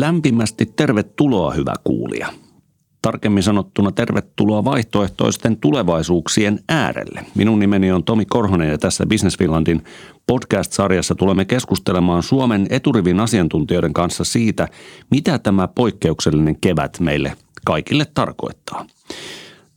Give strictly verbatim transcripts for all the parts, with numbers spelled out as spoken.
Lämpimästi tervetuloa, hyvä kuulija. Tarkemmin sanottuna tervetuloa vaihtoehtoisten tulevaisuuksien äärelle. Minun nimeni on Tomi Korhonen ja tässä Business Finlandin podcast-sarjassa tulemme keskustelemaan Suomen eturivin asiantuntijoiden kanssa siitä, mitä tämä poikkeuksellinen kevät meille kaikille tarkoittaa.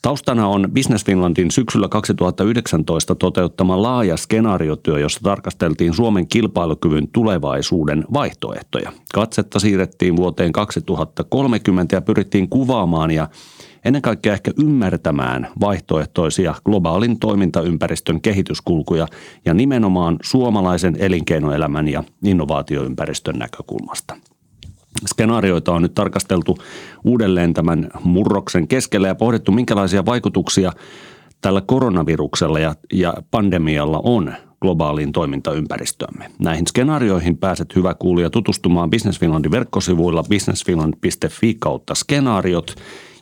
Taustana on Business Finlandin syksyllä kaksituhattayhdeksäntoista toteuttama laaja skenaariotyö, jossa tarkasteltiin Suomen kilpailukyvyn tulevaisuuden vaihtoehtoja. Katsetta siirrettiin vuoteen kaksituhattakolmekymmentä ja pyrittiin kuvaamaan ja ennen kaikkea ehkä ymmärtämään vaihtoehtoisia globaalin toimintaympäristön kehityskulkuja ja nimenomaan suomalaisen elinkeinoelämän ja innovaatioympäristön näkökulmasta. Skenaarioita on nyt tarkasteltu uudelleen tämän murroksen keskellä ja pohdittu, minkälaisia vaikutuksia tällä koronaviruksella ja, ja pandemialla on globaaliin toimintaympäristöömme. Näihin skenaarioihin pääset, hyvä kuulija, tutustumaan Business Finlandin verkkosivuilla businessfinland piste fi kautta skenaariot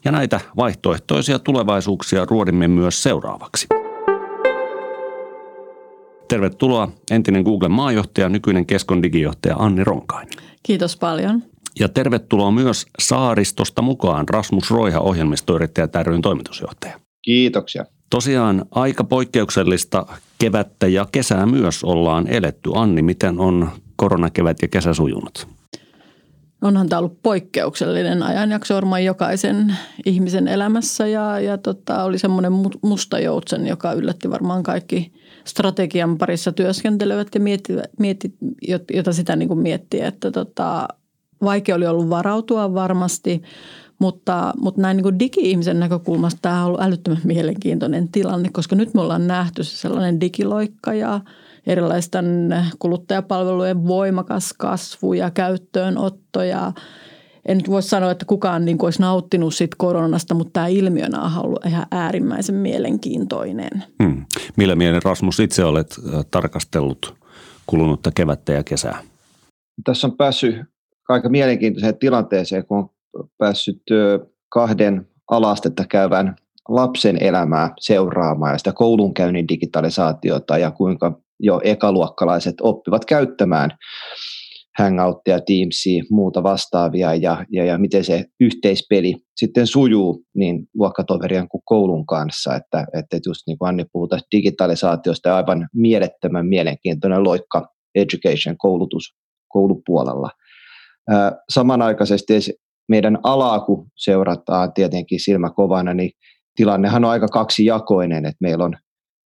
ja näitä vaihtoehtoisia tulevaisuuksia ruodimme myös seuraavaksi. Tervetuloa entinen Googlen maajohtaja, nykyinen Keskon digijohtaja Anni Ronkainen. Kiitos paljon. Ja tervetuloa myös saaristosta mukaan Rasmus Roiha, Ohjelmistoyrittäjät ry:n toimitusjohtaja. Kiitoksia. Tosiaan aika poikkeuksellista kevättä ja kesää myös ollaan eletty. Anni, miten on koronakevät ja kesä sujunut? Onhan tämä ollut poikkeuksellinen ajanjakso varmaan jokaisen ihmisen elämässä ja, ja tota, oli semmoinen musta joutsen, joka yllätti varmaan kaikki strategian parissa työskentelevät ja mietti, jota sitä niin kuin miettii, että tota, vaikea oli ollut varautua varmasti, mutta, mutta näin niin kuin digi-ihmisen näkökulmasta tämä on ollut älyttömän mielenkiintoinen tilanne, koska nyt me ollaan nähty se sellainen digiloikka ja erilaisten kuluttajapalvelujen voimakas kasvu ja käyttöönotto ja en nyt voi sanoa, että kukaan niin kuin olisi nauttinut siitä koronasta, mutta tämä ilmiönä on ollut ihan äärimmäisen mielenkiintoinen. Hmm. Millä mielin, Rasmus, itse olet tarkastellut kulunutta kevättä ja kesää? Tässä on päässyt aika mielenkiintoiseen tilanteeseen, kun on päässyt kahden alastetta käyvän lapsen elämää seuraamaan ja sitä koulunkäynnin digitalisaatiota ja kuinka jo ekaluokkalaiset oppivat käyttämään Hangoutia, Teamsia, muuta vastaavia ja, ja, ja miten se yhteispeli sitten sujuu niin luokkatoverien kuin koulun kanssa, että, että just niin kuin Anni puhutaan digitalisaatiosta, aivan mielettömän mielenkiintoinen loikka education, koulutus, koulupuolella. Samanaikaisesti meidän alaa, kun seurataan tietenkin silmäkovana, niin tilannehan on aika kaksijakoinen, että meillä on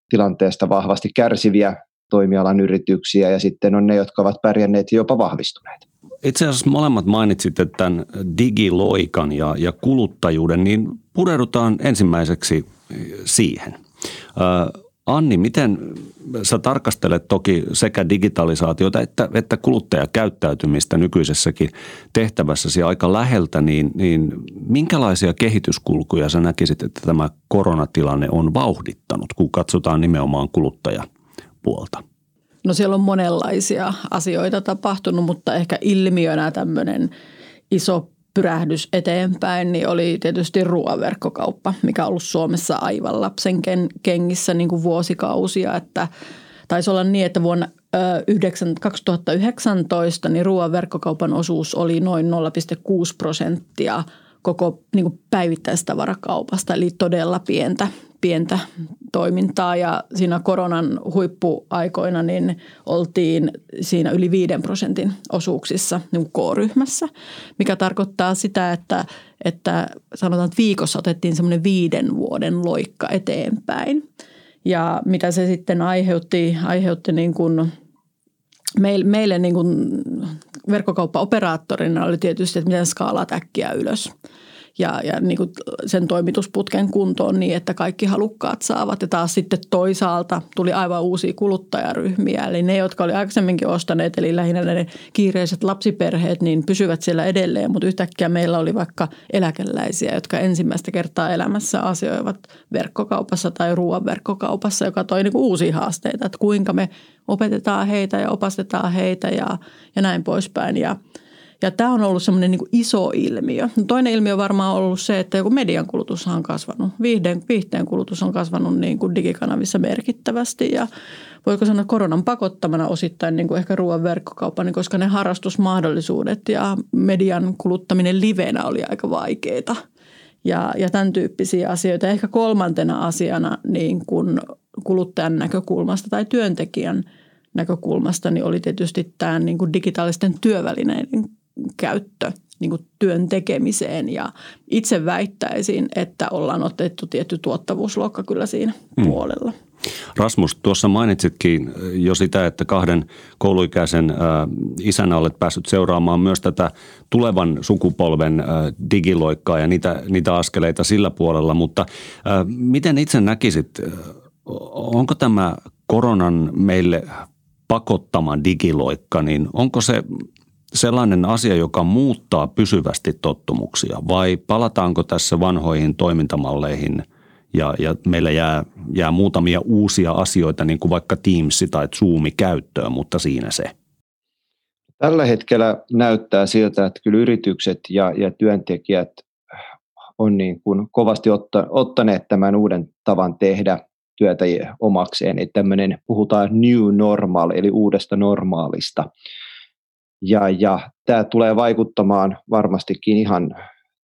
tilanteesta vahvasti kärsiviä toimialan yrityksiä ja sitten on ne, jotka ovat pärjänneet ja jopa vahvistuneet. Itse asiassa molemmat mainitsitte tämän digiloikan ja, ja kuluttajuuden, niin pureudutaan ensimmäiseksi siihen. Äh, Anni, miten sä tarkastelet toki sekä digitalisaatiota että, että kuluttajakäyttäytymistä nykyisessäkin tehtävässäsi aika läheltä, niin, niin minkälaisia kehityskulkuja sä näkisit, että tämä koronatilanne on vauhdittanut, kun katsotaan nimenomaan kuluttajaa? Puolta. No siellä on monenlaisia asioita tapahtunut, mutta ehkä ilmiönä tämmöinen iso pyrähdys eteenpäin niin oli tietysti ruoaverkkokauppa, mikä on ollut Suomessa aivan lapsen kengissä niin kuin vuosikausia. Että taisi olla niin, että vuonna kaksituhattayhdeksäntoista niin ruoaverkkokaupan osuus oli noin nolla pilkku kuusi prosenttia koko niin kuin päivittäistavarakaupasta, eli todella pientä. pientä toimintaa ja siinä koronan huippuaikoina niin oltiin siinä yli viiden prosentin osuuksissa niin K-ryhmässä, mikä tarkoittaa sitä, että, että sanotaan, että viikossa otettiin semmoinen viiden vuoden loikka eteenpäin ja mitä se sitten aiheutti, aiheutti niin kuin meille, meille niin kuin verkkokauppaoperaattorina oli tietysti, että miten skaalaa äkkiä ylös. Ja, ja niin kuin sen toimitusputken kuntoon niin, että kaikki halukkaat saavat. Ja taas sitten toisaalta tuli aivan uusia kuluttajaryhmiä. Eli ne, jotka oli aikaisemminkin ostaneet, eli lähinnä ne kiireiset lapsiperheet, niin pysyvät siellä edelleen. Mutta yhtäkkiä meillä oli vaikka eläkeläisiä, jotka ensimmäistä kertaa elämässä asioivat verkkokaupassa tai ruoan verkkokaupassa, joka toi niin kuin uusia haasteita. Että kuinka me opetetaan heitä ja opastetaan heitä ja, ja näin poispäin. Ja Ja tämä on ollut semmoinen niin kuin iso ilmiö. No toinen ilmiö varmaan on ollut se, että joku median kulutus on kasvanut. Viihteen, viihteen kulutus on kasvanut niin kuin digikanavissa merkittävästi ja voiko sanoa koronan pakottamana osittain niin kuin ehkä ruoan verkkokauppa, niin koska ne harrastusmahdollisuudet ja median kuluttaminen livenä oli aika vaikeita. Ja, ja tämän tyyppisiä asioita. Ehkä kolmantena asiana niin kuin kuluttajan näkökulmasta tai työntekijän näkökulmasta niin oli tietysti tämä niin kuin digitaalisten työvälineiden käyttö niin kuin työn tekemiseen. Ja itse väittäisin, että ollaan otettu tietty tuottavuusluokka kyllä siinä mm. puolella. Rasmus, tuossa mainitsitkin jo sitä, että kahden kouluikäisen isänä olet päässyt seuraamaan myös tätä tulevan sukupolven digiloikkaa ja niitä, niitä askeleita sillä puolella, mutta miten itse näkisit, onko tämä koronan meille pakottama digiloikka, niin onko se sellainen asia, joka muuttaa pysyvästi tottumuksia vai palataanko tässä vanhoihin toimintamalleihin? Ja, ja meillä jää, jää muutamia uusia asioita, niin kuin vaikka Teams tai Zoom käyttöön, mutta siinä se. Tällä hetkellä näyttää siltä, että kyllä yritykset ja, ja työntekijät on niin kuin kovasti otta, ottaneet tämän uuden tavan tehdä työtä omakseen. Eli tämmöinen puhutaan new normal, eli uudesta normaalista. Ja, ja tämä tulee vaikuttamaan varmastikin ihan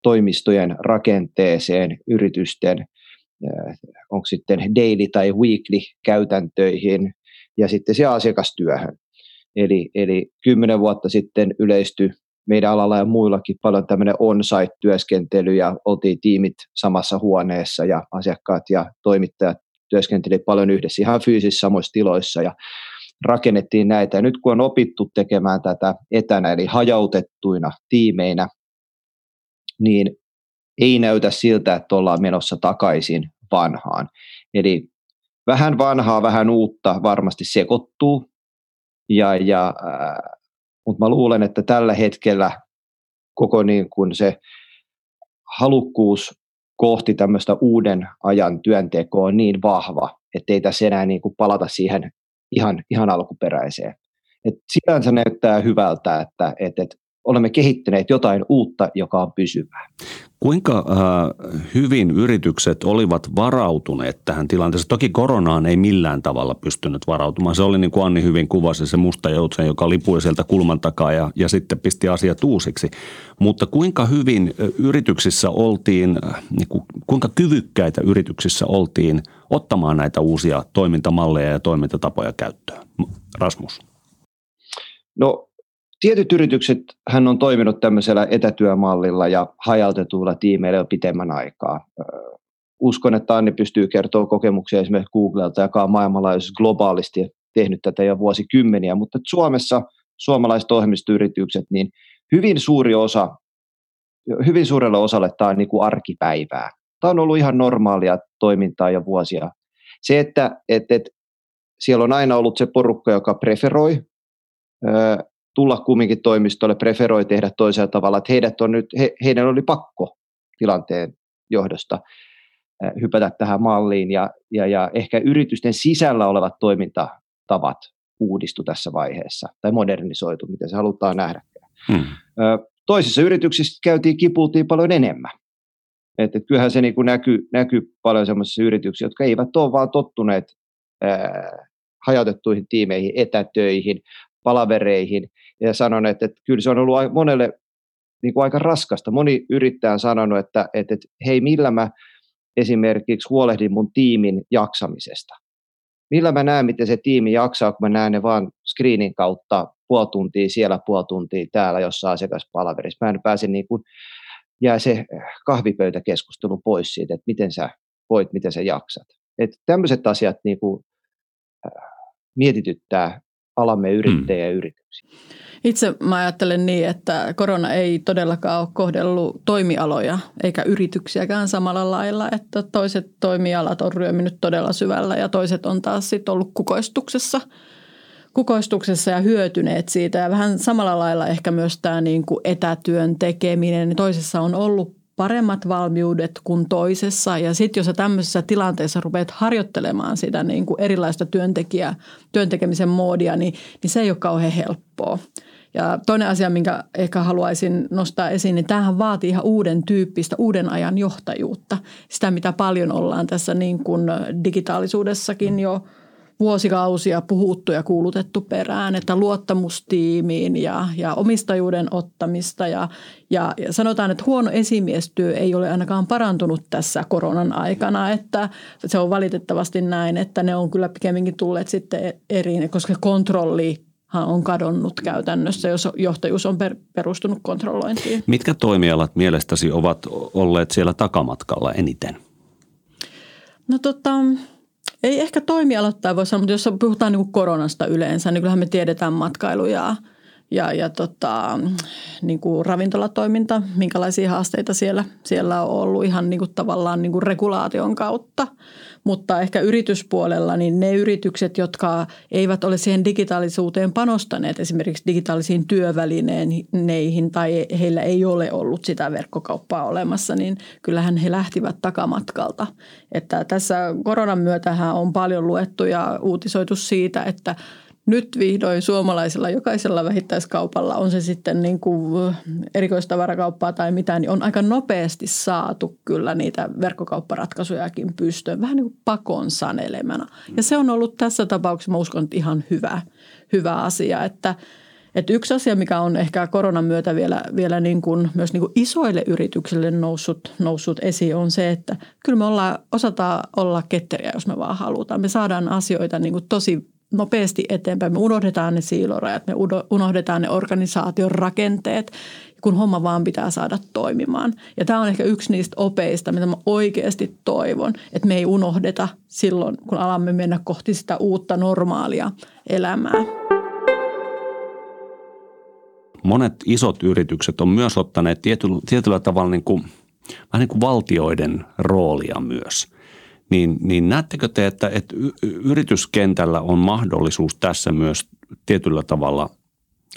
toimistojen rakenteeseen, yritysten onko sitten daily tai weekly käytäntöihin ja sitten se asiakastyöhön. Eli, eli kymmenen vuotta sitten yleistyi meidän alalla ja muillakin paljon tämmöinen on-site-työskentely ja oltiin tiimit samassa huoneessa ja asiakkaat ja toimittajat työskentelivät paljon yhdessä ihan fyysisissä samoissa tiloissa ja rakennettiin näitä. Ja nyt kun on opittu tekemään tätä etänä eli hajautettuina tiimeinä, niin ei näytä siltä, että ollaan menossa takaisin vanhaan. Eli vähän vanhaa, vähän uutta varmasti sekoittuu, ja, ja, äh, mutta mä luulen, että tällä hetkellä koko niin kuin se halukkuus kohti tämmöistä uuden ajan työntekoa on niin vahva, että ei tässä enää niin kuin palata siihen ihan, ihan alkuperäiseen. Et sinänsä näyttää hyvältä, että et, et olemme kehittäneet jotain uutta, joka on pysyvää. Kuinka äh, hyvin yritykset olivat varautuneet tähän tilanteeseen? Toki koronaan ei millään tavalla pystynyt varautumaan. Se oli niin kuin Anni hyvin kuvasi, se musta joutsen, joka lipui sieltä kulman takaa ja, ja sitten pisti asiat uusiksi. Mutta kuinka hyvin yrityksissä oltiin, niin kuin, kuinka kyvykkäitä yrityksissä oltiin ottamaan näitä uusia toimintamalleja ja toimintatapoja käyttöön? Rasmus. No. Tietyt yritykset hän on toiminut tämmöisellä etätyömallilla ja hajautetuilla tiimeillä jo pitemmän aikaa. Uskon, että Anni pystyy kertoa kokemuksia esimerkiksi Googlelta, joka on maailmanlaajuisesti globaalisti tehnyt tätä jo vuosikymmeniä, mutta Suomessa suomalaiset ohjelmistoyritykset, niin hyvin suuri osa, hyvin suurelle osalle tämä on niin kuin arkipäivää. Tämä on ollut ihan normaalia toimintaa jo vuosia. Se, että et, et, siellä on aina ollut se porukka, joka preferoi, tulla kumminkin toimistolle, preferoi tehdä toisella tavalla, että heidät on nyt, he, heidän oli pakko tilanteen johdosta hypätä tähän malliin ja, ja, ja ehkä yritysten sisällä olevat toimintatavat uudistu tässä vaiheessa tai modernisoitu, miten se halutaan nähdä. Hmm. Toisissa yrityksissä käytiin, kipultiin paljon enemmän. Että kyllähän se niin kuin näkyy, näkyy paljon sellaisissa yrityksissä, jotka eivät ole vaan tottuneet ää, hajautettuihin tiimeihin, etätöihin, palavereihin ja sanon, että, että kyllä se on ollut monelle niin kuin aika raskasta. Moni yrittäjä on sanonut, että, että, että hei, millä mä esimerkiksi huolehdin mun tiimin jaksamisesta. Millä mä näen, miten se tiimi jaksaa, kun mä näen ne vaan screenin kautta puoli tuntia siellä, puoli tuntia täällä jossain asiakaspalaverissa. Mä en pääse niin kuin, jää se kahvipöytäkeskustelu pois siitä, että miten sä voit, miten sä jaksat. Että tämmöiset asiat niin kuin, äh, mietityttää alamme yrittäjiä ja yrityksiä. Itse mä ajattelen niin, että korona ei todellakaan ole kohdellut toimialoja eikä yrityksiäkään samalla lailla, että toiset toimialat on ryöminyt todella syvällä ja toiset on taas sitten ollut kukoistuksessa, kukoistuksessa ja hyötyneet siitä. Ja vähän samalla lailla ehkä myös tämä niin kuin etätyön tekeminen, toisessa on ollut paremmat valmiudet kuin toisessa ja sitten jos sä tämmöisessä tilanteessa rupeat harjoittelemaan sitä niin kuin erilaista työntekijää, työntekemisen moodia, niin, niin se ei ole kauhean helppoa. Ja toinen asia, minkä ehkä haluaisin nostaa esiin, niin tämähän vaatii ihan uuden tyyppistä, uuden ajan johtajuutta. Sitä, mitä paljon ollaan tässä niin kuin digitaalisuudessakin jo vuosikausia puhuttu ja kuulutettu perään, että luottamustiimiin ja, ja omistajuuden ottamista. Ja, ja, ja sanotaan, että huono esimiestyö ei ole ainakaan parantunut tässä koronan aikana, että se on valitettavasti näin, että ne on kyllä pikemminkin tulleet sitten eriin, koska kontrolli on kadonnut käytännössä, jos johtajuus on perustunut kontrollointiin. Mitkä toimialat mielestäsi ovat olleet siellä takamatkalla eniten? No tota... Ei ehkä toimialoittaa voi sanoa, mutta jos puhutaan niin kuin koronasta yleensä, niin kyllähän me tiedetään matkailu ja, ja, ja tota, niin kuin ravintolatoiminta, minkälaisia haasteita siellä, siellä on ollut ihan niin kuin tavallaan niin kuin regulaation kautta. Mutta ehkä yrityspuolella niin ne yritykset, jotka eivät ole siihen digitaalisuuteen panostaneet, esimerkiksi digitaalisiin työvälineihin tai heillä ei ole ollut sitä verkkokauppaa olemassa, niin kyllähän he lähtivät takamatkalta. Että tässä koronan myötähän on paljon luettu ja uutisoitu siitä, että nyt vihdoin suomalaisella jokaisella vähittäiskaupalla, on se sitten niin kuin erikoistavarakauppaa tai mitään, niin on aika nopeasti saatu kyllä niitä verkkokaupparatkaisujakin pystyyn. Vähän niin kuin pakon sanelemana. Ja se on ollut tässä tapauksessa, mä uskon, että ihan hyvä, hyvä asia, että Että yksi asia, mikä on ehkä koronan myötä vielä, vielä niin kuin, myös niin kuin isoille yrityksille noussut, noussut esiin, on se, että kyllä me ollaan, osataan olla ketteriä, jos me vaan halutaan. Me saadaan asioita niin kuin tosi nopeasti eteenpäin. Me unohdetaan ne siilorajat, me unohdetaan ne organisaation rakenteet, kun homma vaan pitää saada toimimaan. Ja tämä on ehkä yksi niistä opeista, mitä mä oikeasti toivon, että me ei unohdeta silloin, kun alamme mennä kohti sitä uutta normaalia elämää. Monet isot yritykset on myös ottaneet tietyllä, tietyllä tavalla niin kuin, vähän niin kuin valtioiden roolia myös. Niin, niin näettekö te, että, että yrityskentällä on mahdollisuus tässä myös tietyllä tavalla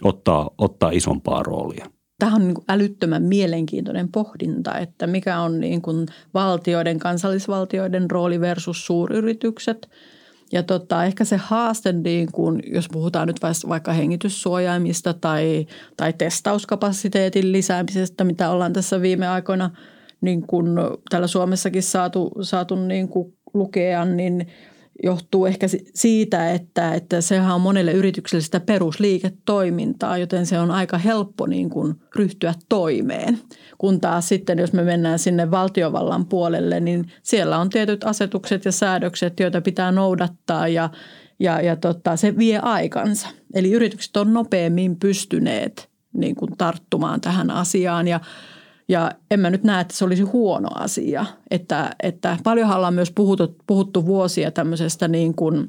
ottaa, ottaa isompaa roolia? Tämä on niin kuin älyttömän mielenkiintoinen pohdinta, että mikä on niin kuin valtioiden, kansallisvaltioiden rooli versus suuryritykset. Ja tota, ehkä se haaste, niin kun, jos puhutaan nyt vaikka hengityssuojaimista tai, tai testauskapasiteetin lisäämisestä, mitä ollaan tässä viime aikoina niin kun täällä Suomessakin saatu, saatu niin kun lukea, niin johtuu ehkä siitä, että, että sehän on monelle yritykselle sitä perusliiketoimintaa, joten se on aika helppo niin kun ryhtyä toimeen. Kun taas sitten, jos me mennään sinne valtiovallan puolelle, niin siellä on tietyt asetukset ja säädökset, joita pitää noudattaa ja, ja, ja tota, se vie aikansa. Eli yritykset on nopeammin pystyneet niin kun tarttumaan tähän asiaan ja Ja en mä nyt näe, että se olisi huono asia, että, että paljonhan ollaan myös puhuttu, puhuttu vuosia tämmöisestä niin kuin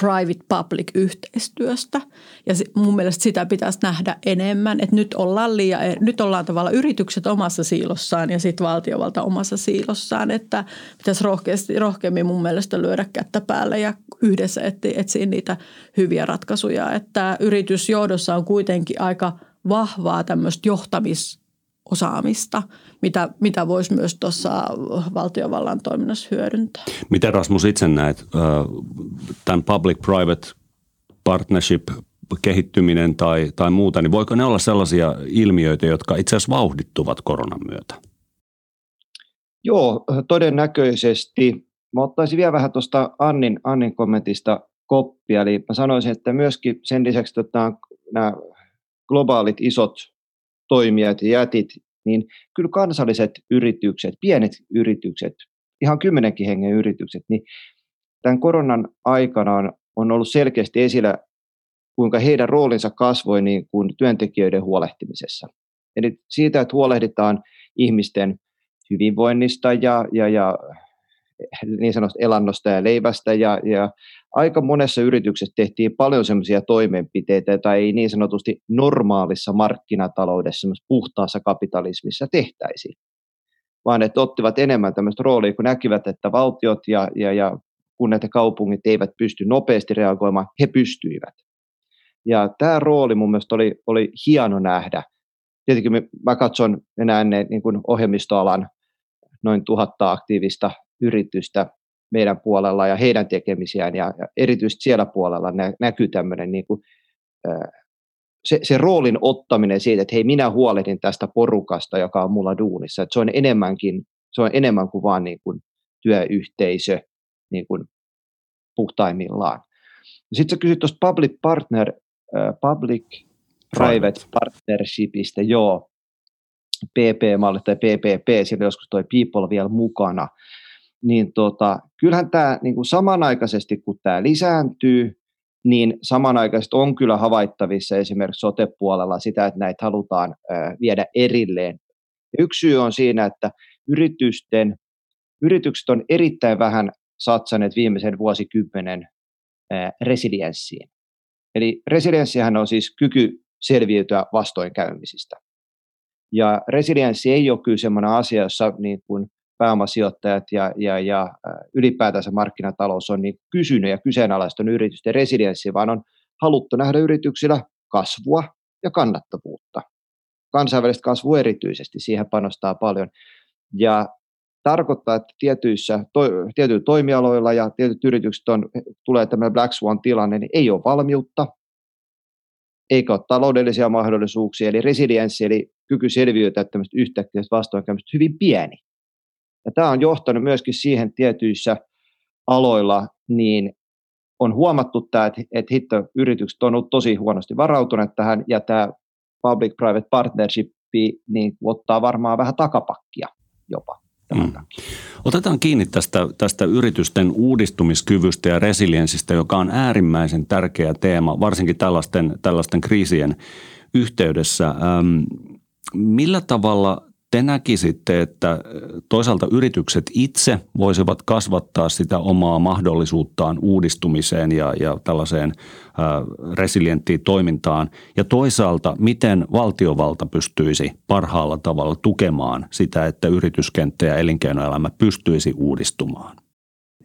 private public yhteistyöstä ja mun mielestä sitä pitäisi nähdä enemmän, että nyt ollaan, liian, nyt ollaan tavallaan yritykset omassa siilossaan ja sitten valtiovalta omassa siilossaan, että pitäisi rohkeasti, rohkeammin mun mielestä lyödä kättä päälle ja yhdessä etsiä niitä hyviä ratkaisuja, että yritysjohdossa on kuitenkin aika vahvaa tämmöistä johtamis osaamista, mitä, mitä voisi myös tuossa valtiovallan toiminnassa hyödyntää. Miten Rasmus itse näet tämän public-private partnership-kehittyminen tai, tai muuta, niin voiko ne olla sellaisia ilmiöitä, jotka itse asiassa vauhdittuvat koronan myötä? Joo, todennäköisesti. Mä ottaisin vielä vähän tuosta Annin, Annin kommentista koppia, eli mä sanoisin, että myöskin sen lisäksi tota, nämä globaalit isot toimijat ja jätit, niin kyllä kansalliset yritykset, pienet yritykset, ihan kymmenenkin hengen yritykset, niin tämän koronan aikana on ollut selkeästi esillä, kuinka heidän roolinsa kasvoi niin kuin työntekijöiden huolehtimisessa. Eli siitä, että huolehditaan ihmisten hyvinvoinnista ja, ja, ja niin sanotusta elannosta ja leivästä ja, ja aika monessa yrityksessä tehtiin paljon semmoisia toimenpiteitä, tai ei niin sanotusti normaalissa markkinataloudessa, semmoisessa puhtaassa kapitalismissa tehtäisiin, vaan että ottivat enemmän tämmöistä roolia, kun näkivät, että valtiot ja, ja, ja kunnat ja kaupungit eivät pysty nopeasti reagoimaan, he pystyivät. Ja tämä rooli mun mielestä oli, oli hieno nähdä. Tietenkin mä katson enää ne niin kuin ohjelmistoalan noin tuhatta aktiivista yritystä meidän puolella ja heidän tekemisiään ja erityisesti siellä puolella näkyy tämmöinen niin kuin se, se roolin ottaminen siitä, että hei, minä huolehdin tästä porukasta, joka on mulla duunissa, että se on enemmänkin, se on enemmän kuin vaan niin kuin työyhteisö niin kuin puhtaimmillaan. Sitten sä kysyt tuosta public partner, uh, public private partnershipistä, joo, P P-malli tai P P P, siellä joskus toi people vielä mukana, niin tota, kyllähän tämä niin kuin samanaikaisesti, kun tämä lisääntyy, niin samanaikaisesti on kyllä havaittavissa esimerkiksi sote-puolella sitä, että näitä halutaan viedä erilleen. Yksi syy on siinä, että yritysten, yritykset on erittäin vähän satsaneet viimeisen vuosikymmenen resilienssiin. Eli resilienssihän on siis kyky selviytyä vastoinkäymisistä. Ja resilienssi ei ole kyllä sellainen asia, jossa niin kuin pääomasijoittajat ja, ja, ja ylipäätänsä markkinatalous on niin kysynyt ja kyseenalaistunut yritysten resilienssiä, vaan on haluttu nähdä yrityksillä kasvua ja kannattavuutta. Kansainvälistä kasvua erityisesti, siihen panostaa paljon. Ja tarkoittaa, että tietyissä, to, tietyillä toimialoilla ja tietyt yritykset on, tulee tämmöinen Black Swan-tilanne, niin ei ole valmiutta, eikä ole taloudellisia mahdollisuuksia, eli resilienssi, eli kyky selviytyä tämmöistä yhtäkkiästä vastoinkäymistä hyvin pieni. Ja tämä on johtanut myöskin siihen tietyissä aloilla, niin on huomattu tämä, että, että hitto, yritykset on ollut tosi huonosti varautuneet tähän, ja tämä public-private partnership niin ottaa varmaan vähän takapakkia jopa. Mm. Otetaan kiinni tästä, tästä yritysten uudistumiskyvystä ja resilienssistä, joka on äärimmäisen tärkeä teema, varsinkin tällaisten, tällaisten kriisien yhteydessä. Ähm, millä tavalla te näkisitte, että toisaalta yritykset itse voisivat kasvattaa sitä omaa mahdollisuuttaan uudistumiseen ja, ja tällaiseen ää, resilienttiin toimintaan, ja toisaalta miten valtiovalta pystyisi parhaalla tavalla tukemaan sitä, että yrityskenttä ja elinkeinoelämä pystyisi uudistumaan?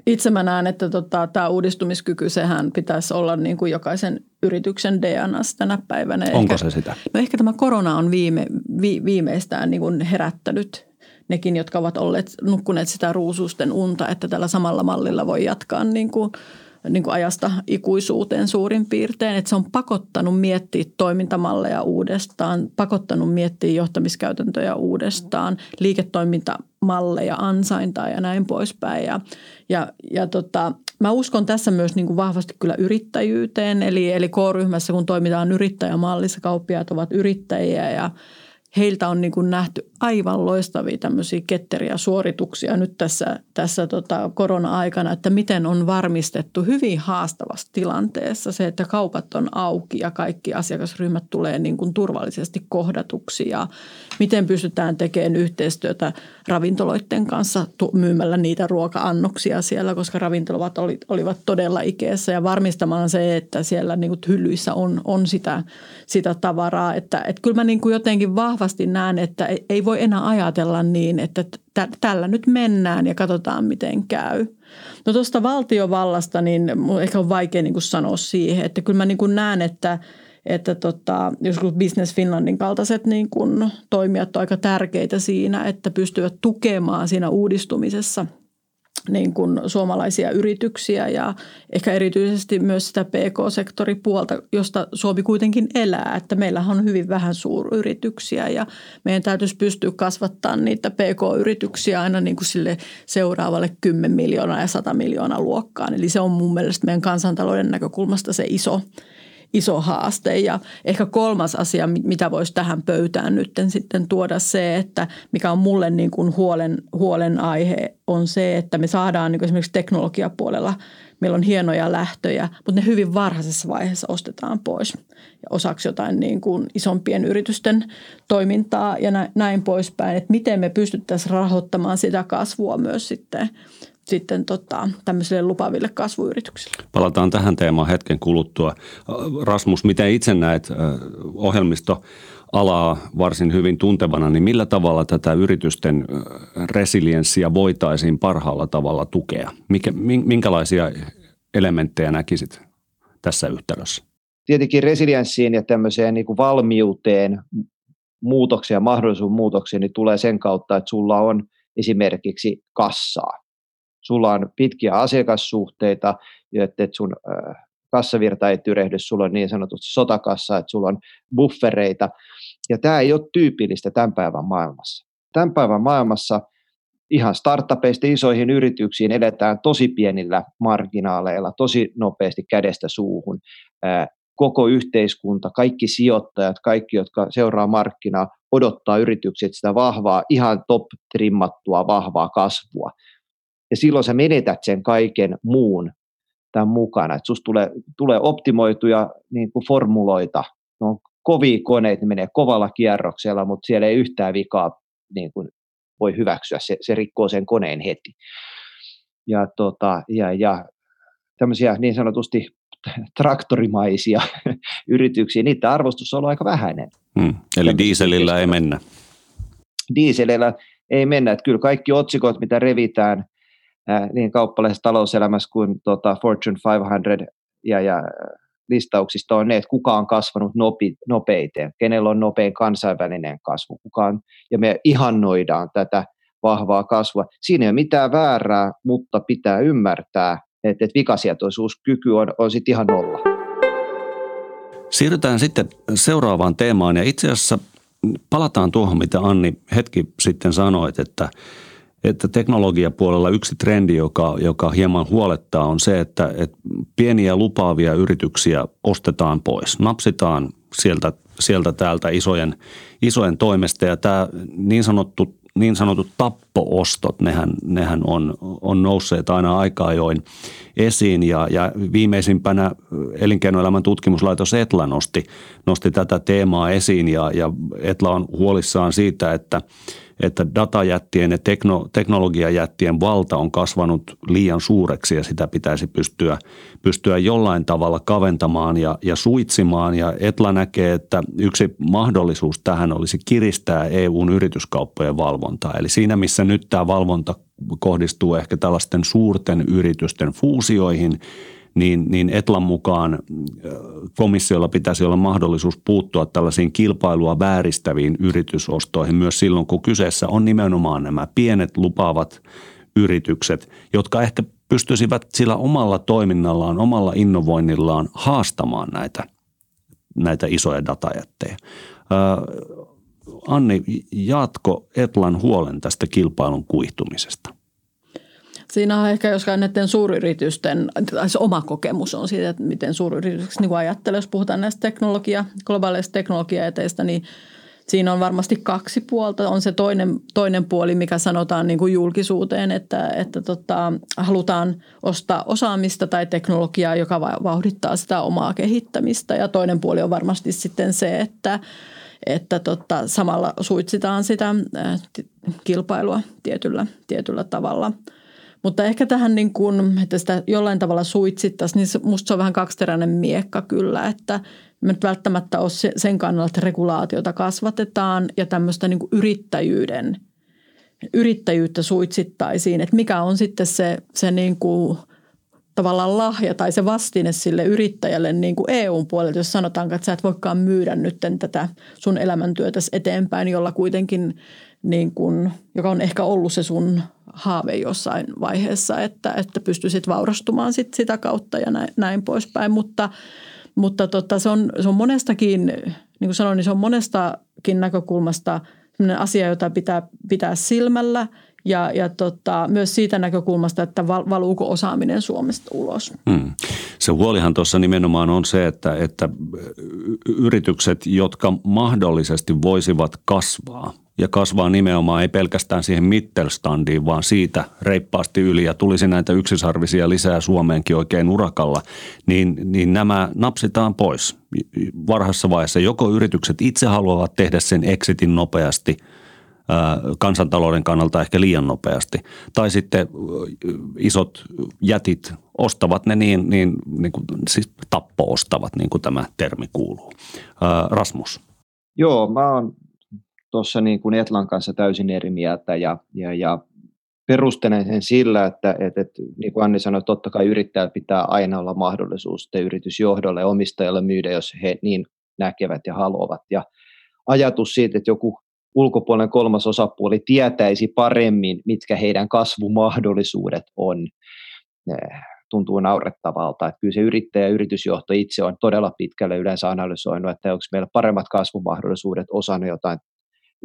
Itse mä näen, että tota, tämä uudistumiskyky, sehän pitäisi olla niin kuin jokaisen yrityksen D N A:ssa tänä päivänä. Onko ehkä, se sitä? No ehkä tämä korona on viime, vi, viimeistään niin kuin herättänyt nekin, jotka ovat olleet nukkuneet sitä ruususten unta, että tällä samalla mallilla voi jatkaa niin kuin, niin kuin ajasta ikuisuuteen suurin piirtein. Että se on pakottanut miettiä toimintamalleja uudestaan, pakottanut miettiä johtamiskäytäntöjä uudestaan, liiketoiminta malleja, ansaintaa ja näin poispäin. Ja, ja, ja tota, mä uskon tässä myös niin kuin vahvasti kyllä yrittäjyyteen. Eli, eli K-ryhmässä, kun toimitaan yrittäjämallissa, kauppiaat ovat yrittäjiä ja heiltä on niin kuin nähty aivan loistavia tämmöisiä ketteriä suorituksia nyt tässä, tässä tota korona-aikana, että miten on varmistettu hyvin haastavassa tilanteessa se, että kaupat on auki ja kaikki asiakasryhmät tulee niin kuin turvallisesti kohdatuksi ja miten pystytään tekemään yhteistyötä ravintoloiden kanssa myymällä niitä ruoka-annoksia siellä, koska ravintolat oli, olivat todella ikeessä ja varmistamalla se, että siellä niin kuin hyllyissä on, on sitä, sitä tavaraa. Että, että kyllä mä niin kuin jotenkin vahvasti näen, että ei Ei voi enää ajatella niin, että t- tällä nyt mennään ja katsotaan, miten käy. No tuosta valtiovallasta, niin ehkä on vaikea niin kuin sanoa siihen, että kyllä mä niin kuin näen, että, että tota, joskus Business Finlandin kaltaiset niin kuin toimijat on aika tärkeitä siinä, että pystyvät tukemaan siinä uudistumisessa niin kuin suomalaisia yrityksiä ja ehkä erityisesti myös sitä P K-sektoripuolta, josta Suomi kuitenkin elää, että meillähän on hyvin vähän suuryrityksiä ja meidän täytyisi pystyä kasvattamaan niitä P K-yrityksiä aina niin kuin sille seuraavalle kymmenen miljoonaa ja sata miljoonaa luokkaan. Eli se on mun mielestä meidän kansantalouden näkökulmasta se iso, iso haaste ja ehkä kolmas asia, mitä voisi tähän pöytään nyt sitten tuoda se, että mikä on mulle niin kuin huolen, huolenaihe on se, että me saadaan niin kuin esimerkiksi teknologiapuolella, meillä on hienoja lähtöjä, mutta ne hyvin varhaisessa vaiheessa ostetaan pois ja osaksi jotain niin kuin isompien yritysten toimintaa ja näin poispäin, että miten me pystyttäisiin rahoittamaan sitä kasvua myös sitten sitten tota, tämmöisille lupaaville kasvuyrityksille. Palataan tähän teemaan hetken kuluttua. Rasmus, miten itse näet ohjelmistoalaa varsin hyvin tuntevana, niin millä tavalla tätä yritysten resilienssiä voitaisiin parhaalla tavalla tukea? Mikä, minkälaisia elementtejä näkisit tässä yhtälössä? Tietenkin resilienssiin ja tämmöiseen niin kuin valmiuteen muutoksia, mahdollisuuden muutoksia, niin tulee sen kautta, että sulla on esimerkiksi kassaa. Sulla on pitkiä asiakassuhteita, että sun kassavirta ei tyrehdy, sulla on niin sanotusti sotakassa, että sulla on buffereita. Ja tämä ei ole tyypillistä tämän päivän maailmassa. Tämän päivän maailmassa ihan startupeista isoihin yrityksiin eletään tosi pienillä marginaaleilla, tosi nopeasti kädestä suuhun. Koko yhteiskunta, kaikki sijoittajat, kaikki, jotka seuraa markkinaa, odottaa yritykset sitä vahvaa, ihan top-trimmattua, vahvaa kasvua. Ja silloin sä menetät sen kaiken muun tämän mukana. Et susta tulee, tulee optimoituja niin kuin formuloita. Ne on kovia koneita, ne menee kovalla kierroksella, mutta siellä ei yhtään vikaa niin kuin voi hyväksyä. Se, se rikkoo sen koneen heti. Ja, tota, ja, ja tämmöisiä niin sanotusti traktorimaisia yrityksiä, niiden arvostus on ollut aika vähäinen. Hmm. Eli dieselillä ei mennä. Dieselillä ei mennä. Että kyllä kaikki otsikot, mitä revitään, niin kauppalaisessa talouselämässä kuin tuota Fortune viisisataa ja, ja listauksista on ne, että kuka on kasvanut nopi, nopeiten, kenellä on nopein kansainvälinen kasvu, kuka on, ja me ihannoidaan tätä vahvaa kasvua. Siinä ei ole mitään väärää, mutta pitää ymmärtää, että, että vikasietoisuuskyky on, on sitten ihan nolla. Siirrytään sitten seuraavaan teemaan, ja itse asiassa palataan tuohon, mitä Anni hetki sitten sanoit, että että teknologiapuolella yksi trendi, joka, joka hieman huolettaa, on se, että, että pieniä lupaavia yrityksiä ostetaan pois. Napsitaan sieltä, sieltä täältä isojen, isojen toimesta, ja tämä niin sanottu, niin sanotut tappo-ostot, nehän, nehän on, on nousseet aina aika ajoin esiin, ja, ja viimeisimpänä elinkeinoelämän tutkimuslaitos Etla nosti, nosti tätä teemaa esiin, ja, ja Etla on huolissaan siitä, että että datajättien ja tekno, teknologiajättien valta on kasvanut liian suureksi, ja sitä pitäisi pystyä, pystyä jollain tavalla kaventamaan ja, ja suitsimaan. Ja Etla näkee, että yksi mahdollisuus tähän olisi kiristää E U:n yrityskauppojen valvontaa. Eli siinä, missä nyt tämä valvonta kohdistuu ehkä tällaisten suurten yritysten fuusioihin, niin, niin Etlan mukaan komissiolla pitäisi olla mahdollisuus puuttua tällaisiin kilpailua vääristäviin yritysostoihin myös silloin, kun kyseessä on nimenomaan nämä pienet lupaavat yritykset, jotka ehkä pystyisivät sillä omalla toiminnallaan, omalla innovoinnillaan haastamaan näitä, näitä isoja datajättejä. Äh, Anni, jaatko Etlan huolen tästä kilpailun kuihtumisesta? Siinä on ehkä joskaan näiden suuryritysten, tai se oma kokemus on siitä, että miten suuryritykset niin ajattelee, jos puhutaan näistä teknologia, globaaleista teknologiajäteistä, niin siinä on varmasti kaksi puolta. On se toinen, toinen puoli, mikä sanotaan niin kuin julkisuuteen, että, että tota, halutaan ostaa osaamista tai teknologiaa, joka vauhdittaa sitä omaa kehittämistä, ja toinen puoli on varmasti sitten se, että että tota, samalla suitsitaan sitä ää, kilpailua tietyllä, tietyllä tavalla. Mutta ehkä tähän, niin kun, että sitä jollain tavalla suitsittaisiin, niin musta se on vähän kaksiteräinen miekka kyllä, että me nyt välttämättä ole sen kannalta, että regulaatiota kasvatetaan ja tämmöistä niin kuin yrittäjyyden, yrittäjyyttä suitsittaisiin, että mikä on sitten se, se niin kuin tavallaan lahja tai se vastine sille yrittäjälle niin kuin E U:n puolelta, jos sanotaan, että sä et voikaan myydä nyt tätä sun elämäntyötäsi eteenpäin, jolla kuitenkin niin kuin, joka on ehkä ollut se sun haave jossain vaiheessa, että, että pystyisit vaurastumaan sit sitä kautta ja näin, näin poispäin. Mutta, mutta tota, se, on, se on monestakin, niin kuin sanoin, niin se on monestakin näkökulmasta sellainen asia, jota pitää pitää silmällä ja, ja tota, myös siitä näkökulmasta, että val, valuuko osaaminen Suomesta ulos. Hmm. Se huolihan tuossa nimenomaan on se, että, että yritykset, jotka mahdollisesti voisivat kasvaa, ja kasvaa nimenomaan ei pelkästään siihen mittelstandiin, vaan siitä reippaasti yli, ja tulisi näitä yksisarvisia lisää Suomeenkin oikein urakalla, niin, niin nämä napsitaan pois varhaisessa vaiheessa. Joko yritykset itse haluavat tehdä sen exitin nopeasti, kansantalouden kannalta ehkä liian nopeasti, tai sitten isot jätit ostavat ne niin, niin, niin kuin, siis tappo-ostavat, niin kuin tämä termi kuuluu. Rasmus. Joo, mä oon tuossa niin kuin Etlan kanssa täysin eri mieltä, ja, ja, ja perustelen sen sillä, että, että, että niin kuin Anni sanoi, totta kai yrittäjällä pitää aina olla mahdollisuus yritysjohdolle ja omistajalle myydä, jos he niin näkevät ja haluavat. Ja ajatus siitä, että joku ulkopuolinen kolmas osapuoli tietäisi paremmin, mitkä heidän kasvumahdollisuudet on, tuntuu naurettavalta. Että kyllä se yrittäjä ja yritysjohto itse on todella pitkälle yleensä analysoinut, että onko meillä paremmat kasvumahdollisuudet osana jotain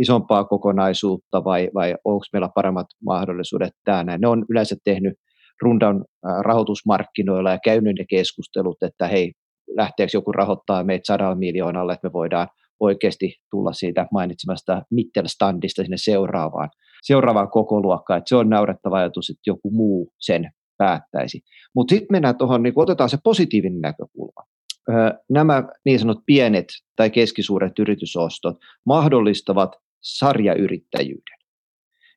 isompaa kokonaisuutta vai, vai onko meillä paremmat mahdollisuudet täällä. Ne on yleensä tehnyt rundan rahoitusmarkkinoilla ja käynyt ne keskustelut, että hei, lähteekö joku rahoittaa meitä sadalla miljoonalla, että me voidaan oikeasti tulla siitä mainitsemasta mittelstandista sinne seuraavaan, seuraavaan kokoluokkaan. Että se on naurettava ajatus, että joku muu sen päättäisi. Mutta sitten mennään tuohon, niin otetaan se positiivinen näkökulma. Nämä niin sanot pienet tai keskisuuret yritysostot mahdollistavat sarjayrittäjyyden.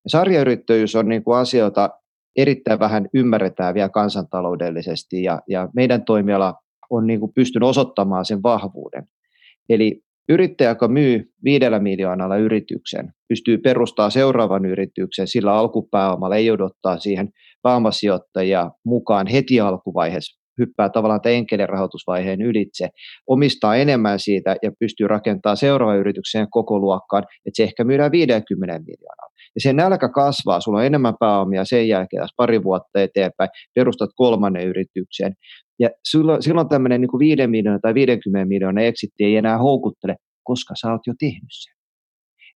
Ja sarjayrittäjyys on niin kuin asia, jota erittäin vähän ymmärretään vielä kansantaloudellisesti ja, ja meidän toimiala on niin kuin pystynyt osoittamaan sen vahvuuden. Eli yrittäjä, joka myy viidellä miljoonalla yrityksen, pystyy perustamaan seuraavan yrityksen, sillä alkupääomalla ei odottaa siihen pääomasijoittajia mukaan heti alkuvaiheessa, hyppää tavallaan tämän enkelin rahoitusvaiheen ylitse, omistaa enemmän siitä ja pystyy rakentamaan seuraavan yrityksen koko luokkaan, että se ehkä myydään viisikymmentä miljoonaa. Ja se nälkä kasvaa, sulla on enemmän pääomia sen jälkeen taas pari vuotta eteenpäin, perustat kolmannen yrityksen. Ja silloin tämmöinen niin kuin viiden miljoonan tai viidenkymmenen miljoonan eksitti ei enää houkuttele, koska sä oot jo tehnyt sen.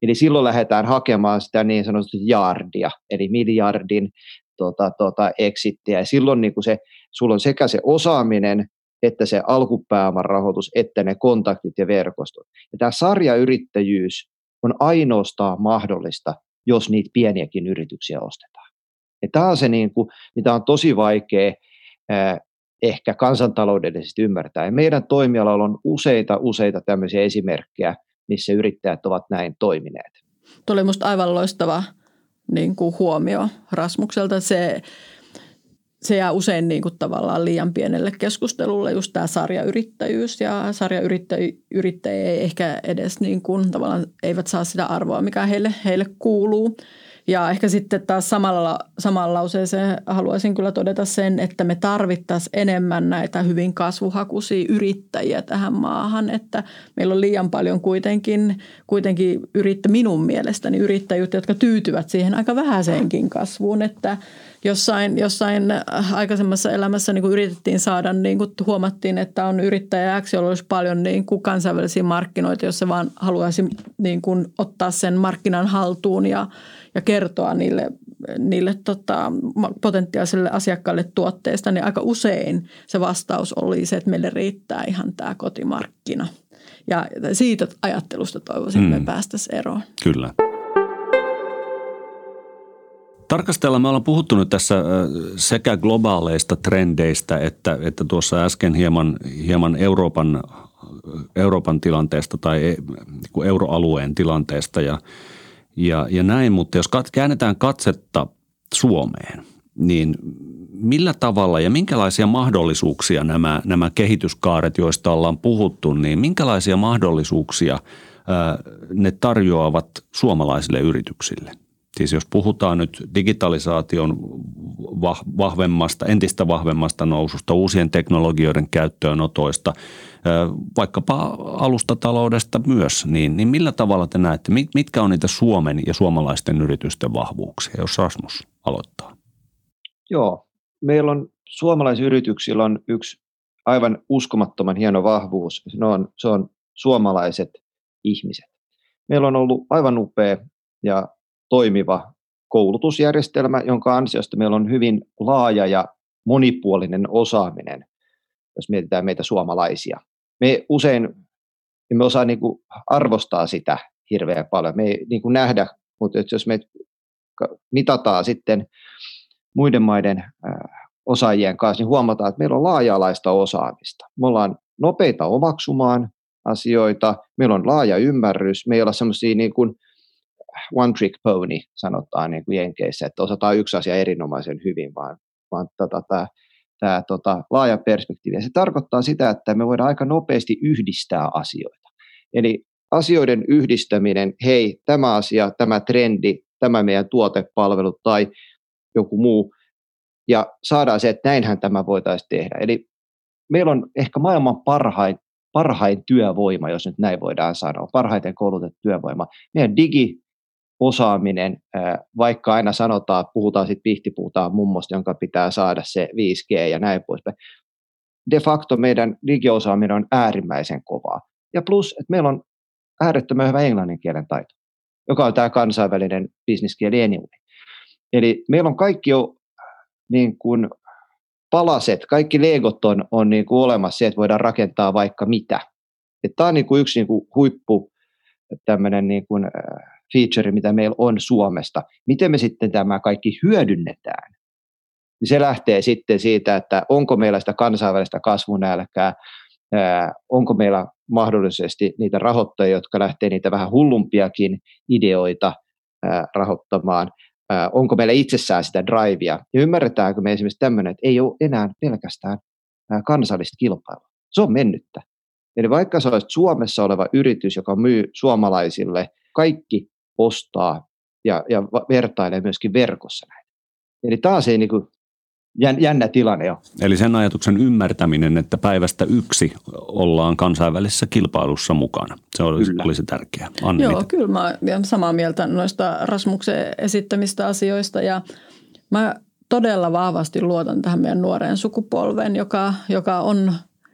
Eli silloin lähdetään hakemaan sitä niin sanotusti jaardia, eli miljardin tota, tota, eksittiä. Ja silloin niin kuin se, sulla on sekä se osaaminen, että se alkupääoman rahoitus, että ne kontaktit ja verkostot. Ja tämä sarjayrittäjyys on ainoastaan mahdollista, jos niitä pieniäkin yrityksiä ostetaan. Ja tämä on se, niin kuin, mitä on tosi vaikea ää, ehkä kansantaloudellisesti ymmärtää. Ja meidän toimialalla on useita, useita tämmöisiä esimerkkejä, missä yrittäjät ovat näin toimineet. Tuo oli musta aivan loistava niin kuin huomio Rasmukselta. Se, se jää usein niin kuin tavallaan liian pienelle keskustelulle, just tämä sarjayrittäjyys. Ja sarjayrittäjiä ei ehkä edes niin kuin, tavallaan eivät saa sitä arvoa, mikä heille, heille kuuluu. Ja ehkä sitten taas samalla, samaan lauseeseen haluaisin kyllä todeta sen, että me tarvittaisiin enemmän näitä hyvin kasvuhakuisia yrittäjiä tähän maahan. Että meillä on liian paljon kuitenkin, kuitenkin yrittä, minun mielestäni yrittäjyyttä, jotka tyytyvät siihen aika vähäiseenkin kasvuun. Että jossain, jossain aikaisemmassa elämässä niin kuin yritettiin saada, niin kuin huomattiin, että on yrittäjä X, jolla olisi paljon niin kuin kansainvälisiä markkinoita, jossa vaan haluaisi niin kuin ottaa sen markkinan haltuun ja ja kertoa niille, niille tota, potentiaalisille asiakkaille tuotteista, niin aika usein se vastaus oli se, että meille riittää ihan tämä kotimarkkina. Ja siitä ajattelusta toivoisin, että mm. me päästäisiin eroon. Kyllä. Tarkastellaan, me ollaan puhuttu nyt tässä sekä globaaleista trendeistä, että, että tuossa äsken hieman, hieman Euroopan, Euroopan tilanteesta tai euroalueen tilanteesta ja Ja, ja näin, mutta jos käännetään katsetta Suomeen, niin millä tavalla ja minkälaisia mahdollisuuksia nämä, nämä kehityskaaret, joista ollaan puhuttu, niin minkälaisia mahdollisuuksia ää, ne tarjoavat suomalaisille yrityksille? Siis jos puhutaan nyt digitalisaation vahvemmasta, entistä vahvemmasta noususta, uusien teknologioiden käyttöönotoista, vaikkapa alustataloudesta myös, niin, niin millä tavalla te näette, mitkä on niitä Suomen ja suomalaisten yritysten vahvuuksia, jos Rasmus aloittaa? Joo, meillä on suomalaisyrityksillä on yksi aivan uskomattoman hieno vahvuus, se on, se on suomalaiset ihmiset. Meillä on ollut aivan upea ja toimiva koulutusjärjestelmä, jonka ansiosta meillä on hyvin laaja ja monipuolinen osaaminen, jos mietitään meitä suomalaisia. Me usein emme osaa niin kuin arvostaa sitä hirveän paljon. Me ei niin kuin nähdä, mutta jos me mitataan sitten muiden maiden osaajien kanssa, niin huomataan, että meillä on laaja-alaista osaamista. Me ollaan nopeita omaksumaan asioita, meillä on laaja ymmärrys, meillä on sellaisia niin kuin one trick pony, sanotaan niin kuin jenkeissä, että osataan yksi asia erinomaisen hyvin, vaan, vaan tämä tota, laaja perspektiivi. Ja se tarkoittaa sitä, että me voidaan aika nopeasti yhdistää asioita. Eli asioiden yhdistäminen, hei, tämä asia, tämä trendi, tämä meidän tuotepalvelu tai joku muu, ja saadaan se, että näinhän tämä voitaisiin tehdä. Eli meillä on ehkä maailman parhain, parhain työvoima, jos nyt näin voidaan sanoa, parhaiten koulutettu työvoima. Meidän digi osaaminen, vaikka aina sanotaan, puhutaan sitten pihtipuutaan mummosta, jonka pitää saada se viisi G ja näin poispäin. De facto meidän digiosaaminen on äärimmäisen kovaa. Ja plus, että meillä on äärettömän hyvä englannin kielen taito, joka on tämä kansainvälinen bisneskieli anyway. Eli meillä on kaikki jo niin kuin palaset, kaikki legot on, on niin kuin olemassa se, että voidaan rakentaa vaikka mitä. Että tämä on niin kuin yksi niin kuin huippu tämmöinen niin kuin feature, mitä meillä on Suomesta. Miten me sitten tämä kaikki hyödynnetään? Se lähtee sitten siitä, että onko meillä sitä kansainvälistä kasvunälkää, onko meillä mahdollisesti niitä rahoittajia, jotka lähtee niitä vähän hullumpiakin ideoita rahoittamaan, onko meillä itsessään sitä drivea, ja ymmärretäänkö me esimerkiksi tämmöinen, että ei ole enää pelkästään kansallista kilpailua. Se on mennyttä. Eli vaikka se olisi Suomessa oleva yritys, joka myy suomalaisille, kaikki ostaa ja, ja vertailee myöskin verkossa näitä. Eli taas ei niin kuin jännä tilanne on. Eli sen ajatuksen ymmärtäminen, että päivästä yksi ollaan kansainvälisessä kilpailussa mukana. Se olisi, olisi tärkeää. Anni, Joo, mitä? Kyllä mä olen samaa mieltä noista Rasmuksen esittämistä asioista. Ja mä todella vahvasti luotan tähän meidän nuoreen sukupolveen, joka, joka on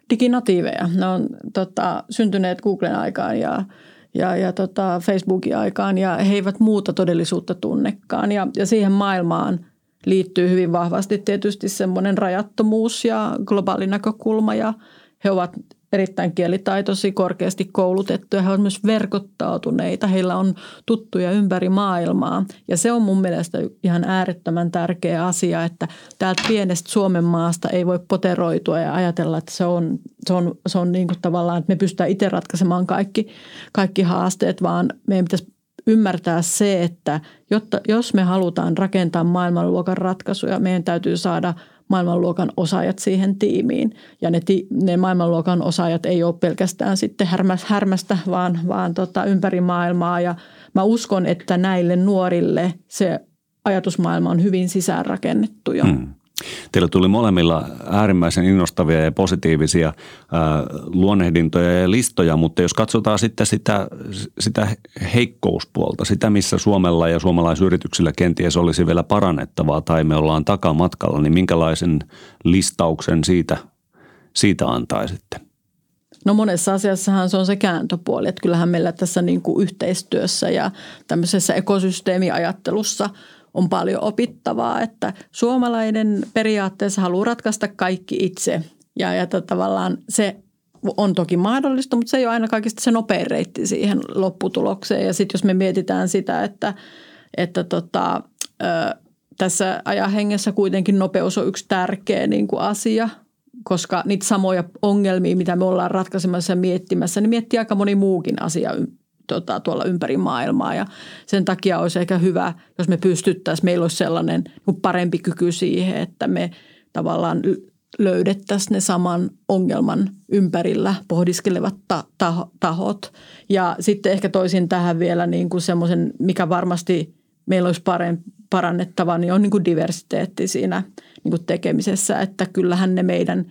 diginatiiveja. Ne on tota, syntyneet Googlen aikaan ja ja, ja tota, Facebookin aikaan, ja he eivät muuta todellisuutta tunnekaan. Ja, ja siihen maailmaan liittyy hyvin vahvasti tietysti semmoinen rajattomuus ja globaali näkökulma, ja he ovat erittäin kielitaitoisia, korkeasti koulutettuja, he ovat myös verkottautuneita, heillä on tuttuja ympäri maailmaa. Ja se on mun mielestä ihan äärettömän tärkeä asia, että täältä pienestä Suomen maasta ei voi poteroitua ja ajatella, että se on, se on, se on niin kuin tavallaan, että me pystytään itse ratkaisemaan kaikki, kaikki haasteet, vaan meidän pitäisi ymmärtää se, että jotta, jos me halutaan rakentaa maailmanluokan ratkaisuja, meidän täytyy saada maailmanluokan osaajat siihen tiimiin. Ja ne, ti, ne maailmanluokan osaajat ei ole pelkästään sitten härmästä, härmästä vaan, vaan tota, ympäri maailmaa. Ja mä uskon, että näille nuorille se ajatusmaailma on hyvin sisäänrakennettu jo. Hmm. Teillä tuli molemmilla äärimmäisen innostavia ja positiivisia äh, luonnehdintoja ja listoja, mutta jos katsotaan sitten sitä, sitä heikkouspuolta, sitä missä Suomella ja suomalaisyrityksillä kenties olisi vielä parannettavaa tai me ollaan takamatkalla, niin minkälaisen listauksen siitä, siitä antaisitte? No monessa asiassahan se on se kääntöpuoli, että kyllähän meillä tässä niin kuin yhteistyössä ja tämmöisessä ekosysteemiajattelussa on paljon opittavaa, että suomalainen periaatteessa haluaa ratkaista kaikki itse ja, ja tavallaan se on toki mahdollista, mutta se ei ole aina kaikista se nopein reitti siihen lopputulokseen. Ja sitten jos me mietitään sitä, että, että tota, ö, tässä ajan hengessä kuitenkin nopeus on yksi tärkeä niin kuin asia, koska niitä samoja ongelmia, mitä me ollaan ratkaisemassa ja miettimässä, niin miettii aika moni muukin asia Tota, tuolla ympäri maailmaa, ja sen takia olisi ehkä hyvä, jos me pystyttäisiin, meillä olisi sellainen parempi kyky siihen, että me tavallaan löydettäisiin ne saman ongelman ympärillä pohdiskelevat ta- taho- tahot. Ja sitten ehkä toisin tähän vielä niin kuin semmoisen, mikä varmasti meillä olisi parempi, parannettava, niin on niin kuin diversiteetti siinä niin kuin tekemisessä, että kyllähän ne meidän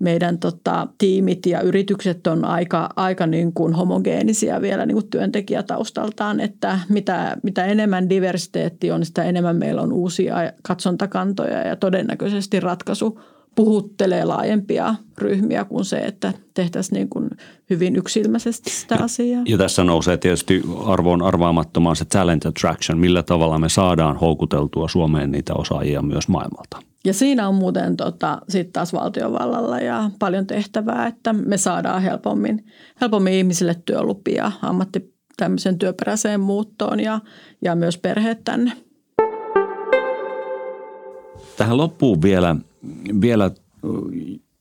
Meidän tota, tiimit ja yritykset on aika, aika niin kuin homogeenisia vielä niin kuin työntekijätaustaltaan, että mitä, mitä enemmän diversiteetti on, sitä enemmän meillä on uusia katsontakantoja ja todennäköisesti ratkaisu puhuttelee laajempia ryhmiä kuin se, että tehtäisiin niin kuin hyvin yksilmäisesti sitä ja, asiaa. Ja tässä nousee tietysti arvoon arvaamattomaan se talent attraction, millä tavalla me saadaan houkuteltua Suomeen niitä osaajia myös maailmalta. Ja siinä on muuten tota, sit taas valtiovallalla ja paljon tehtävää, että me saadaan helpommin, helpommin ihmisille työlupia ammatti tämmöisen työperäiseen muuttoon ja, ja myös perheet tänne. Tähän loppuun vielä, vielä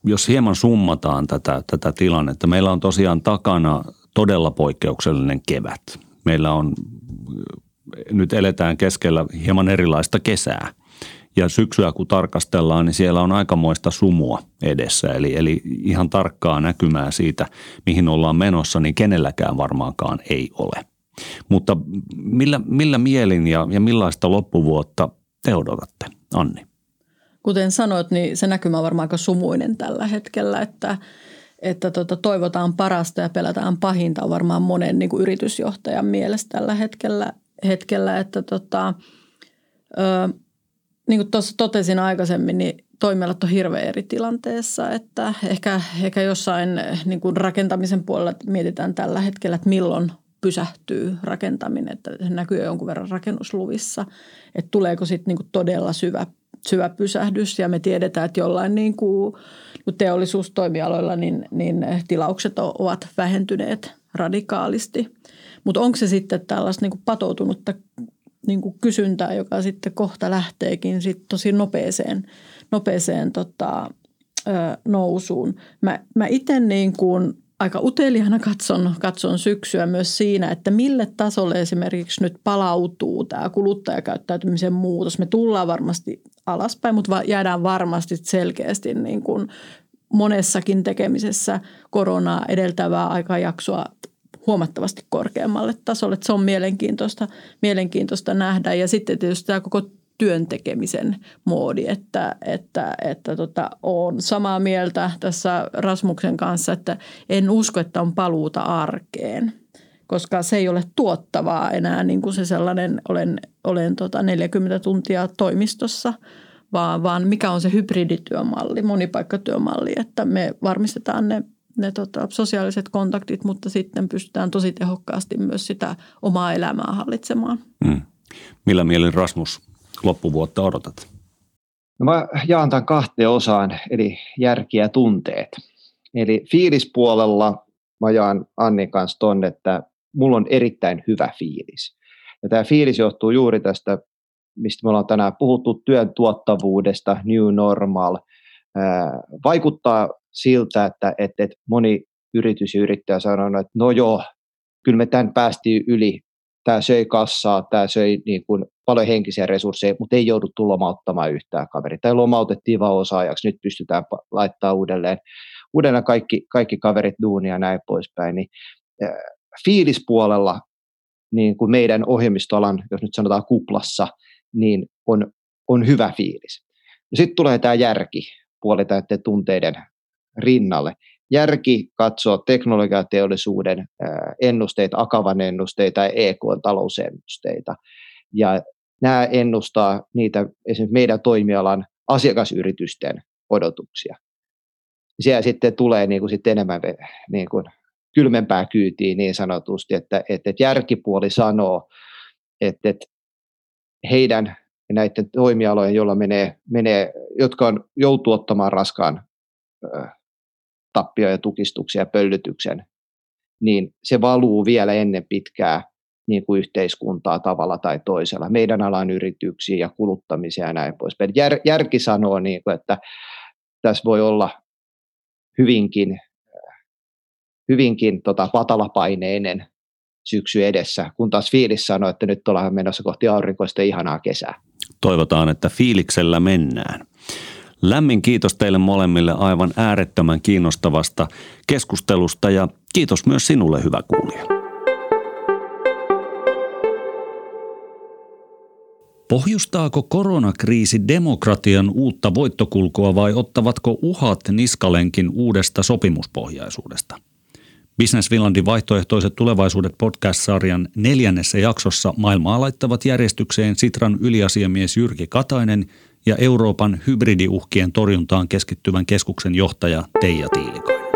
jos hieman summataan tätä, tätä tilannetta. Meillä on tosiaan takana todella poikkeuksellinen kevät. Meillä on, nyt eletään keskellä hieman erilaista kesää. Ja syksyä kun tarkastellaan, niin siellä on aikamoista sumua edessä. Eli, eli ihan tarkkaa näkymää siitä, mihin ollaan menossa, niin kenelläkään varmaankaan ei ole. Mutta millä, millä mielin ja, ja millaista loppuvuotta te odotatte, Anni? Kuten sanoit, niin se näkymä on varmaan aika sumuinen tällä hetkellä, että, että tota, toivotaan parasta ja pelätään pahinta on varmaan monen niin kuin yritysjohtajan mielessä tällä hetkellä. hetkellä, että tota, ö, niin kuin tuossa totesin aikaisemmin, niin toimialat on hirveän eri tilanteessa, että ehkä, ehkä jossain niin kuin rakentamisen puolella mietitään tällä hetkellä, että milloin pysähtyy rakentaminen, että se näkyy jonkun verran rakennusluvissa, että tuleeko sitten niin kuin todella syvä, syvä pysähdys ja me tiedetään, että jollain niin kuin teollisuustoimialoilla niin, niin tilaukset ovat vähentyneet radikaalisti, mutta onko se sitten tällaista niin kuin patoutunutta niin kuin kysyntää, joka sitten kohta lähteekin sit tosi nopeeseen, nopeeseen tota, ö, nousuun. Mä, mä itse niin kuin aika uteliaana katson, katson syksyä myös siinä, että mille tasolle esimerkiksi nyt palautuu tämä kuluttajakäyttäytymisen muutos. Me tullaan varmasti alaspäin, mutta jäädään varmasti selkeästi niin kuin monessakin tekemisessä koronaa edeltävää aikajaksoa huomattavasti korkeammalle tasolle. Että se on mielenkiintoista, mielenkiintoista nähdä. Ja sitten tietysti tämä koko työntekemisen moodi, että, että, että tota, olen samaa mieltä tässä Rasmuksen kanssa, että en usko, että on paluuta arkeen, koska se ei ole tuottavaa enää niin kuin se sellainen, olen, olen tota neljäkymmentä tuntia toimistossa, vaan, vaan mikä on se hybridityömalli, monipaikkatyömalli, että me varmistetaan ne ne tota, sosiaaliset kontaktit, mutta sitten pystytään tosi tehokkaasti myös sitä omaa elämää hallitsemaan. Mm. Millä mielin, Rasmus, loppuvuotta odotat? No mä jaan tämän kahteen osaan, eli järki ja tunteet. Eli fiilispuolella mä jaan Annin kanssa ton, että mulla on erittäin hyvä fiilis. Ja tämä fiilis johtuu juuri tästä, mistä me ollaan tänään puhuttu, työn tuottavuudesta, new normal. Vaikuttaa siltä, että, että, että moni yritys ja yrittäjä sanoo, että no joo, kyllä me tämän päästiin yli. Tämä söi kassaa, tämä söi niin kuin paljon henkisiä resursseja, mutta ei jouduttu lomauttamaan yhtään kaveria. Tai lomautettiin vaan osaajaksi, nyt pystytään laittamaan uudelleen, uudelleen kaikki, kaikki kaverit duunia ja näin poispäin. Niin, äh, fiilispuolella niin kuin meidän ohjelmistoalan, jos nyt sanotaan kuplassa, niin on, on hyvä fiilis. No sitten tulee tämä järki puoli täyteen tunteiden rinnalle. Järki katsoa teknologiateollisuuden ennusteita, Akavan ennusteita ja E K:n talousennusteita. Ja nämä ennustaa niitä esimerkiksi meidän toimialan asiakasyritysten odotuksia. Siellä sitten tulee niin kuin sitten enemmän niin kuin kylmempää kyytiä niin sanotusti, että, että järkipuoli sanoo, että, että heidän näiden toimialojen, joilla menee, menee, jotka on, joutuu ottamaan raskaan tappioja, tukistuksia ja pöllytyksen, niin se valuu vielä ennen pitkää niin kuin yhteiskuntaa tavalla tai toisella. Meidän alan yrityksiin ja kuluttamiseen ja näin poispäin. Jär, järki sanoo, niin kuin, että tässä voi olla hyvinkin, hyvinkin tota, matalapaineinen syksy edessä, kun taas fiilis sanoo, että nyt ollaan menossa kohti aurinkoista ihanaa kesää. Toivotaan, että fiiliksellä mennään. Lämmin kiitos teille molemmille aivan äärettömän kiinnostavasta keskustelusta ja kiitos myös sinulle, hyvä kuulija. Pohjustaako koronakriisi demokratian uutta voittokulkua vai ottavatko uhat niskalenkin uudesta sopimuspohjaisuudesta? Business Finlandin vaihtoehtoiset tulevaisuudet podcast-sarjan neljännessä jaksossa maailmaa laittavat järjestykseen Sitran yliasiamies Jyrki Katainen ja Euroopan hybridiuhkien torjuntaan keskittyvän keskuksen johtaja Teija Tiilikainen.